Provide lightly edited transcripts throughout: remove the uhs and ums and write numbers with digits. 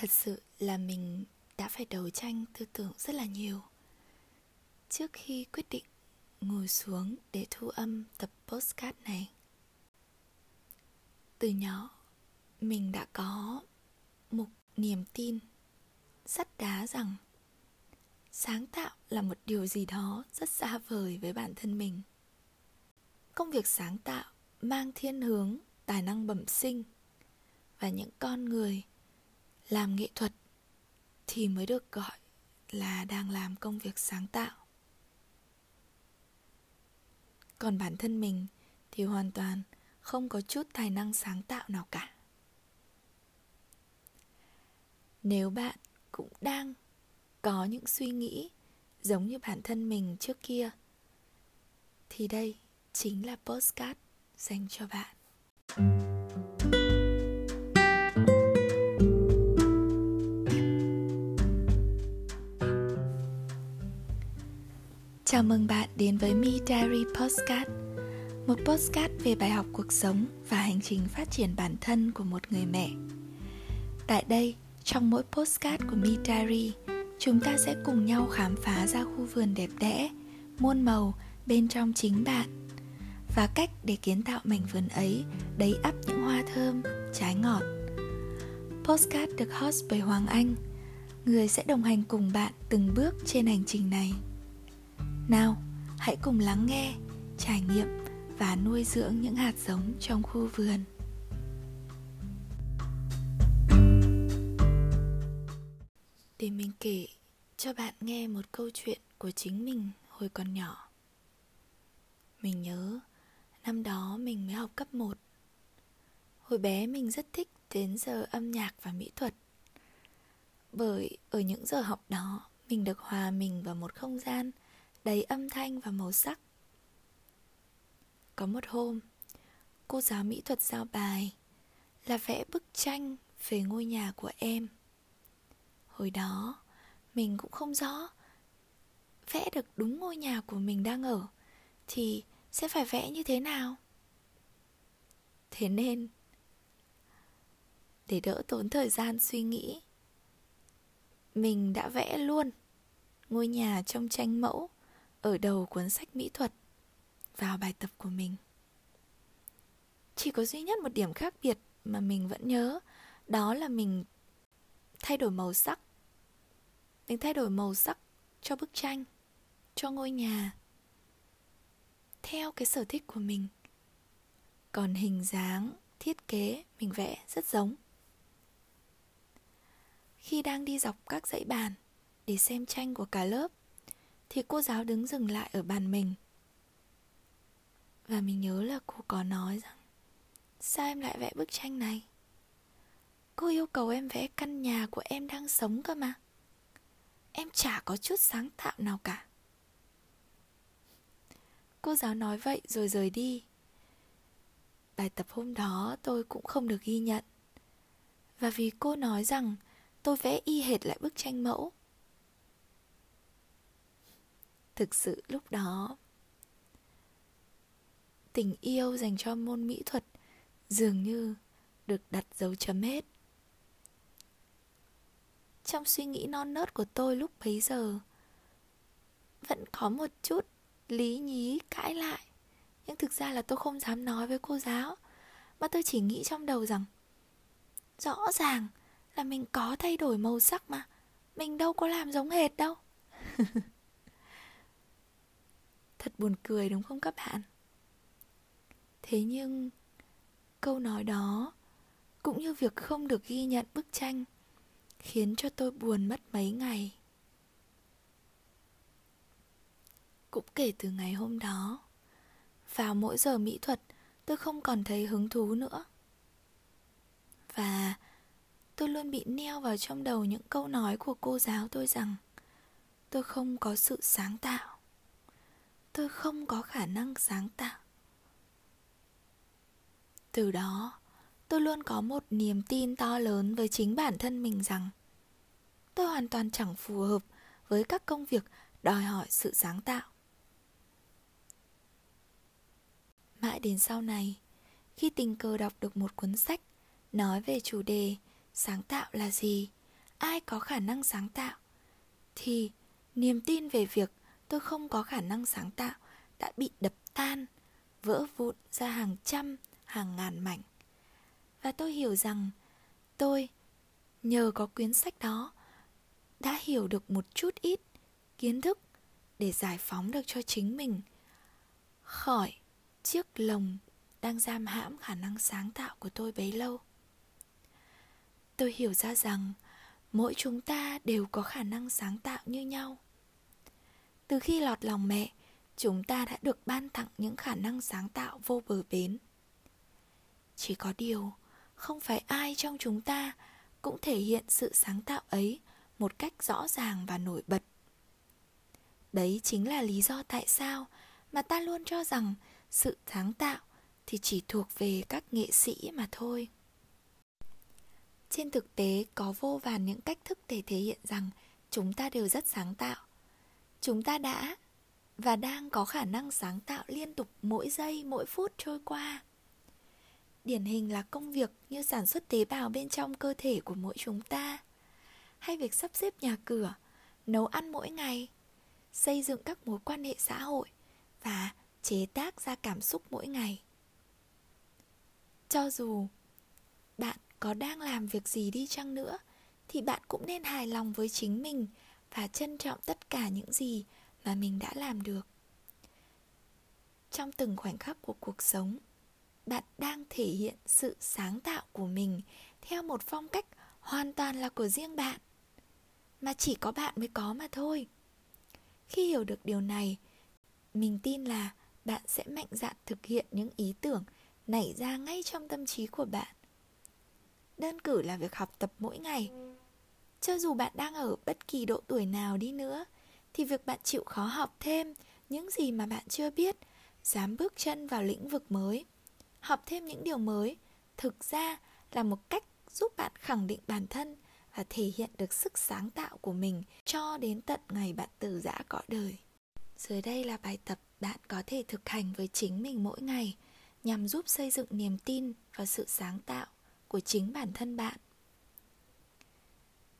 Thật sự là mình đã phải đấu tranh tư tưởng rất là nhiều trước khi quyết định ngồi xuống để thu âm tập podcast này. Từ nhỏ, mình đã có một niềm tin sắt đá rằng sáng tạo là một điều gì đó rất xa vời với bản thân mình. Công việc sáng tạo mang thiên hướng tài năng bẩm sinh, và những con người làm nghệ thuật thì mới được gọi là đang làm công việc sáng tạo. Còn bản thân mình thì hoàn toàn không có chút tài năng sáng tạo nào cả. Nếu bạn cũng đang có những suy nghĩ giống như bản thân mình trước kia, thì đây chính là podcast dành cho bạn. Chào mừng bạn đến với My Diary Postcard, một podcast về bài học cuộc sống và hành trình phát triển bản thân của một người mẹ. Tại đây, trong mỗi podcast của My Diary, chúng ta sẽ cùng nhau khám phá ra khu vườn đẹp đẽ, muôn màu bên trong chính bạn, và cách để kiến tạo mảnh vườn ấy đầy ắp những hoa thơm, trái ngọt. Podcast được host bởi Hoàng Anh, người sẽ đồng hành cùng bạn từng bước trên hành trình này. Nào, hãy cùng lắng nghe, trải nghiệm và nuôi dưỡng những hạt giống trong khu vườn. Để mình kể cho bạn nghe một câu chuyện của chính mình hồi còn nhỏ. Mình nhớ năm đó mình mới học cấp 1. Hồi bé mình rất thích đến giờ âm nhạc và mỹ thuật, bởi ở những giờ học đó mình được hòa mình vào một không gian đầy âm thanh và màu sắc. Có một hôm, cô giáo mỹ thuật giao bài là vẽ bức tranh về ngôi nhà của em. Hồi đó, mình cũng không rõ vẽ được đúng ngôi nhà của mình đang ở thì sẽ phải vẽ như thế nào. Thế nên, để đỡ tốn thời gian suy nghĩ, mình đã vẽ luôn ngôi nhà trong tranh mẫu ở đầu cuốn sách mỹ thuật vào bài tập của mình. Chỉ có duy nhất một điểm khác biệt mà mình vẫn nhớ, đó là mình thay đổi màu sắc. Mình thay đổi màu sắc cho bức tranh, cho ngôi nhà, theo cái sở thích của mình. Còn hình dáng, thiết kế mình vẽ rất giống. Khi đang đi dọc các dãy bàn để xem tranh của cả lớp, thì cô giáo đứng dừng lại ở bàn mình. Và mình nhớ là cô có nói rằng: "Sao em lại vẽ bức tranh này? Cô yêu cầu em vẽ căn nhà của em đang sống cơ mà. Em chả có chút sáng tạo nào cả." Cô giáo nói vậy rồi rời đi. Bài tập hôm đó tôi cũng không được ghi nhận, và vì cô nói rằng tôi vẽ y hệt lại bức tranh mẫu. Thực sự lúc đó, tình yêu dành cho môn mỹ thuật dường như được đặt dấu chấm hết. Trong suy nghĩ non nớt của tôi lúc bấy giờ, vẫn có một chút lý nhí cãi lại, nhưng thực ra là tôi không dám nói với cô giáo, mà tôi chỉ nghĩ trong đầu rằng rõ ràng là mình có thay đổi màu sắc mà, mình đâu có làm giống hệt đâu. Thật buồn cười đúng không các bạn? Thế nhưng câu nói đó, cũng như việc không được ghi nhận bức tranh, khiến cho tôi buồn mất mấy ngày. Cũng kể từ ngày hôm đó, vào mỗi giờ mỹ thuật tôi không còn thấy hứng thú nữa. Và tôi luôn bị neo vào trong đầu những câu nói của cô giáo tôi rằng tôi không có sự sáng tạo, tôi không có khả năng sáng tạo. Từ đó, tôi luôn có một niềm tin to lớn với chính bản thân mình rằng tôi hoàn toàn chẳng phù hợp với các công việc đòi hỏi sự sáng tạo. Mãi đến sau này, khi tình cờ đọc được một cuốn sách nói về chủ đề sáng tạo là gì ai có khả năng sáng tạo, thì niềm tin về việc tôi không có khả năng sáng tạo đã bị đập tan, vỡ vụn ra hàng trăm, hàng ngàn mảnh. Và tôi hiểu rằng tôi, nhờ có quyển sách đó, đã hiểu được một chút ít kiến thức để giải phóng được cho chính mình khỏi chiếc lồng đang giam hãm khả năng sáng tạo của tôi bấy lâu. Tôi hiểu ra rằng mỗi chúng ta đều có khả năng sáng tạo như nhau. Từ khi lọt lòng mẹ, chúng ta đã được ban tặng những khả năng sáng tạo vô bờ bến. Chỉ có điều, không phải ai trong chúng ta cũng thể hiện sự sáng tạo ấy một cách rõ ràng và nổi bật. Đấy chính là lý do tại sao mà ta luôn cho rằng sự sáng tạo thì chỉ thuộc về các nghệ sĩ mà thôi. Trên thực tế, có vô vàn những cách thức để thể hiện rằng chúng ta đều rất sáng tạo. Chúng ta đã và đang có khả năng sáng tạo liên tục mỗi giây, mỗi phút trôi qua. Điển hình là công việc như sản xuất tế bào bên trong cơ thể của mỗi chúng ta, hay việc sắp xếp nhà cửa, nấu ăn mỗi ngày, xây dựng các mối quan hệ xã hội và chế tác ra cảm xúc mỗi ngày. Cho dù bạn có đang làm việc gì đi chăng nữa, thì bạn cũng nên hài lòng với chính mình và trân trọng tất cả những gì mà mình đã làm được. Trong từng khoảnh khắc của cuộc sống, bạn đang thể hiện sự sáng tạo của mình theo một phong cách hoàn toàn là của riêng bạn, mà chỉ có bạn mới có mà thôi. Khi hiểu được điều này, mình tin là bạn sẽ mạnh dạn thực hiện những ý tưởng nảy ra ngay trong tâm trí của bạn. Đơn cử là việc học tập mỗi ngày. Cho dù bạn đang ở bất kỳ độ tuổi nào đi nữa, thì việc bạn chịu khó học thêm những gì mà bạn chưa biết, dám bước chân vào lĩnh vực mới, học thêm những điều mới, thực ra là một cách giúp bạn khẳng định bản thân và thể hiện được sức sáng tạo của mình cho đến tận ngày bạn từ giã cõi đời. Dưới đây là bài tập bạn có thể thực hành với chính mình mỗi ngày nhằm giúp xây dựng niềm tin và sự sáng tạo của chính bản thân bạn.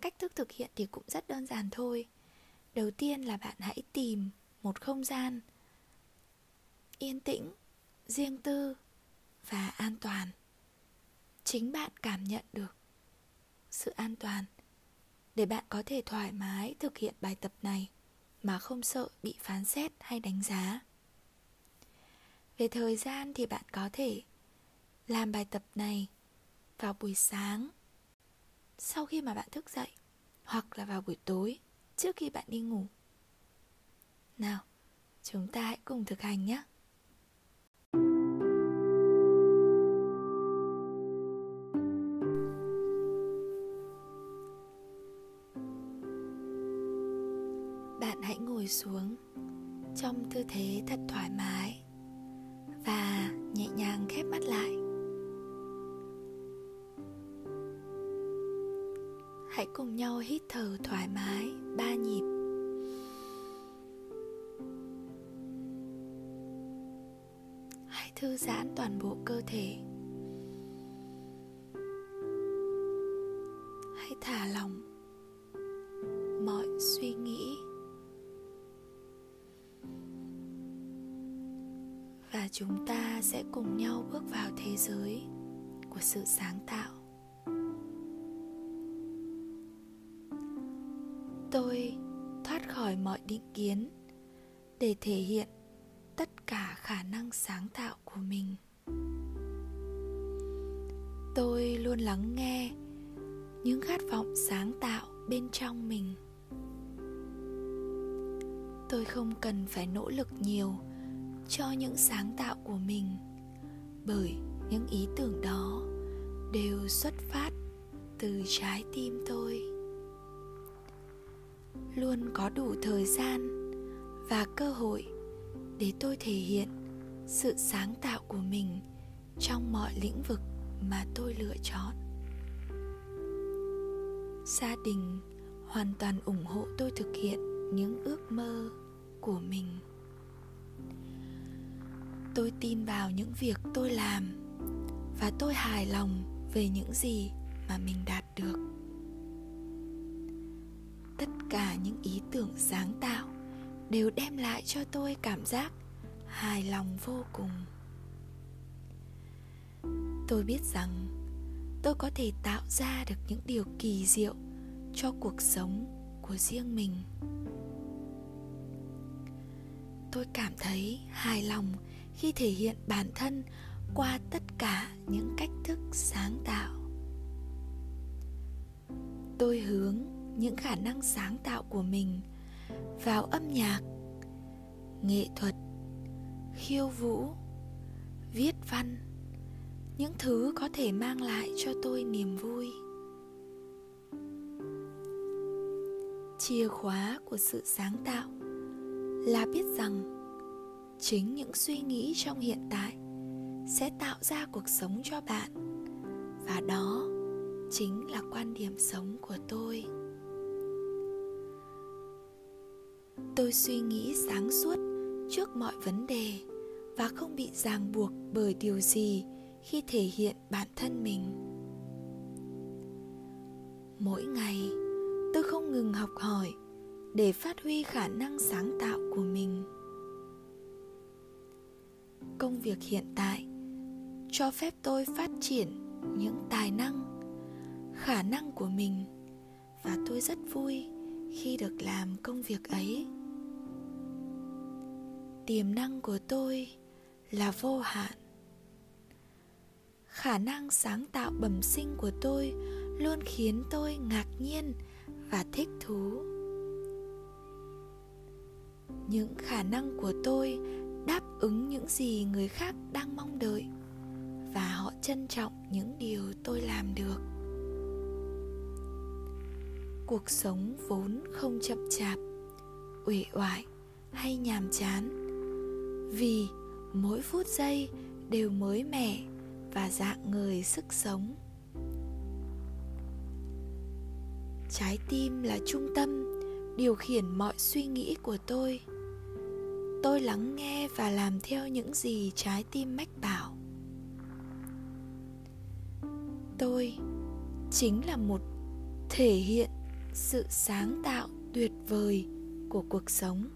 Cách thức thực hiện thì cũng rất đơn giản thôi. Đầu tiên là bạn hãy tìm một không gian yên tĩnh, riêng tư và an toàn. Chính bạn cảm nhận được sự an toàn để bạn có thể thoải mái thực hiện bài tập này mà không sợ bị phán xét hay đánh giá. Về thời gian thì bạn có thể làm bài tập này vào buổi sáng sau khi mà bạn thức dậy, hoặc là vào buổi tối trước khi bạn đi ngủ. Nào, chúng ta hãy cùng thực hành nhé. Bạn hãy ngồi xuống trong tư thế thật thoải mái và nhẹ nhàng khép mắt lại. Hãy cùng nhau hít thở thoải mái 3 nhịp. Hãy thư giãn toàn bộ cơ thể. Hãy thả lỏng mọi suy nghĩ. Và chúng ta sẽ cùng nhau bước vào thế giới của sự sáng tạo. Tôi thoát khỏi mọi định kiến để thể hiện tất cả khả năng sáng tạo của mình. Tôi luôn lắng nghe những khát vọng sáng tạo bên trong mình. Tôi không cần phải nỗ lực nhiều cho những sáng tạo của mình, bởi những ý tưởng đó đều xuất phát từ trái tim tôi. Luôn có đủ thời gian và cơ hội để tôi thể hiện sự sáng tạo của mình trong mọi lĩnh vực mà tôi lựa chọn. Gia đình hoàn toàn ủng hộ tôi thực hiện những ước mơ của mình. Tôi tin vào những việc tôi làm và tôi hài lòng về những gì mà mình đạt được. Tất cả những ý tưởng sáng tạo đều đem lại cho tôi cảm giác hài lòng vô cùng. Tôi biết rằng tôi có thể tạo ra được những điều kỳ diệu cho cuộc sống của riêng mình. Tôi cảm thấy hài lòng khi thể hiện bản thân qua tất cả những cách thức sáng tạo. Tôi hướng những khả năng sáng tạo của mình vào âm nhạc, nghệ thuật, khiêu vũ, viết văn, những thứ có thể mang lại cho tôi niềm vui. Chìa khóa của sự sáng tạo là biết rằng chính những suy nghĩ trong hiện tại sẽ tạo ra cuộc sống cho bạn, và đó chính là quan điểm sống của tôi. Tôi suy nghĩ sáng suốt trước mọi vấn đề và không bị ràng buộc bởi điều gì khi thể hiện bản thân mình. Mỗi ngày, tôi không ngừng học hỏi để phát huy khả năng sáng tạo của mình. Công việc hiện tại cho phép tôi phát triển những tài năng, khả năng của mình, và tôi rất vui khi được làm công việc ấy. Tiềm năng của tôi là vô hạn. Khả năng sáng tạo bẩm sinh của tôi luôn khiến tôi ngạc nhiên và thích thú. Những khả năng của tôi đáp ứng những gì người khác đang mong đợi, và họ trân trọng những điều tôi làm được. Cuộc sống vốn không chậm chạp, uể oải hay nhàm chán, vì mỗi phút giây đều mới mẻ và rạng ngời sức sống. Trái tim là trung tâm điều khiển mọi suy nghĩ của tôi. Tôi lắng nghe và làm theo những gì trái tim mách bảo. Tôi chính là một thể hiện sự sáng tạo tuyệt vời của cuộc sống.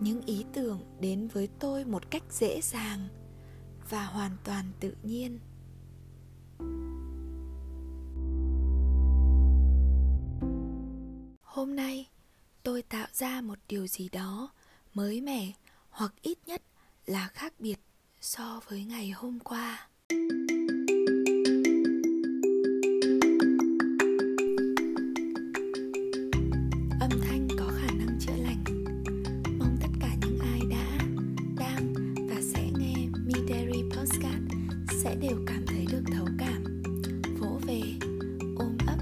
Những ý tưởng đến với tôi một cách dễ dàng và hoàn toàn tự nhiên. Hôm nay, tôi tạo ra một điều gì đó mới mẻ hoặc ít nhất là khác biệt so với ngày hôm qua. Âm thanh có khả năng chữa lành. Mong tất cả những ai đã, đang và sẽ nghe My Diary Postcard sẽ đều cảm thấy được thấu cảm, vỗ về, ôm ấp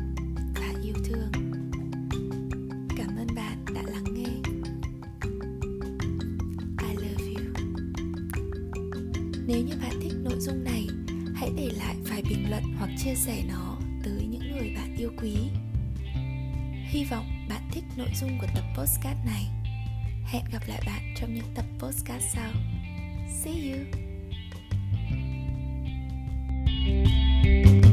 và yêu thương. Cảm ơn bạn đã lắng nghe. I love you. Nếu như bạn thích nội dung này, hãy để lại vài bình luận hoặc chia sẻ nó tới những người bạn yêu quý. Hy vọng bạn thích nội dung của tập podcast này. Hẹn gặp lại bạn trong những tập podcast sau. See you!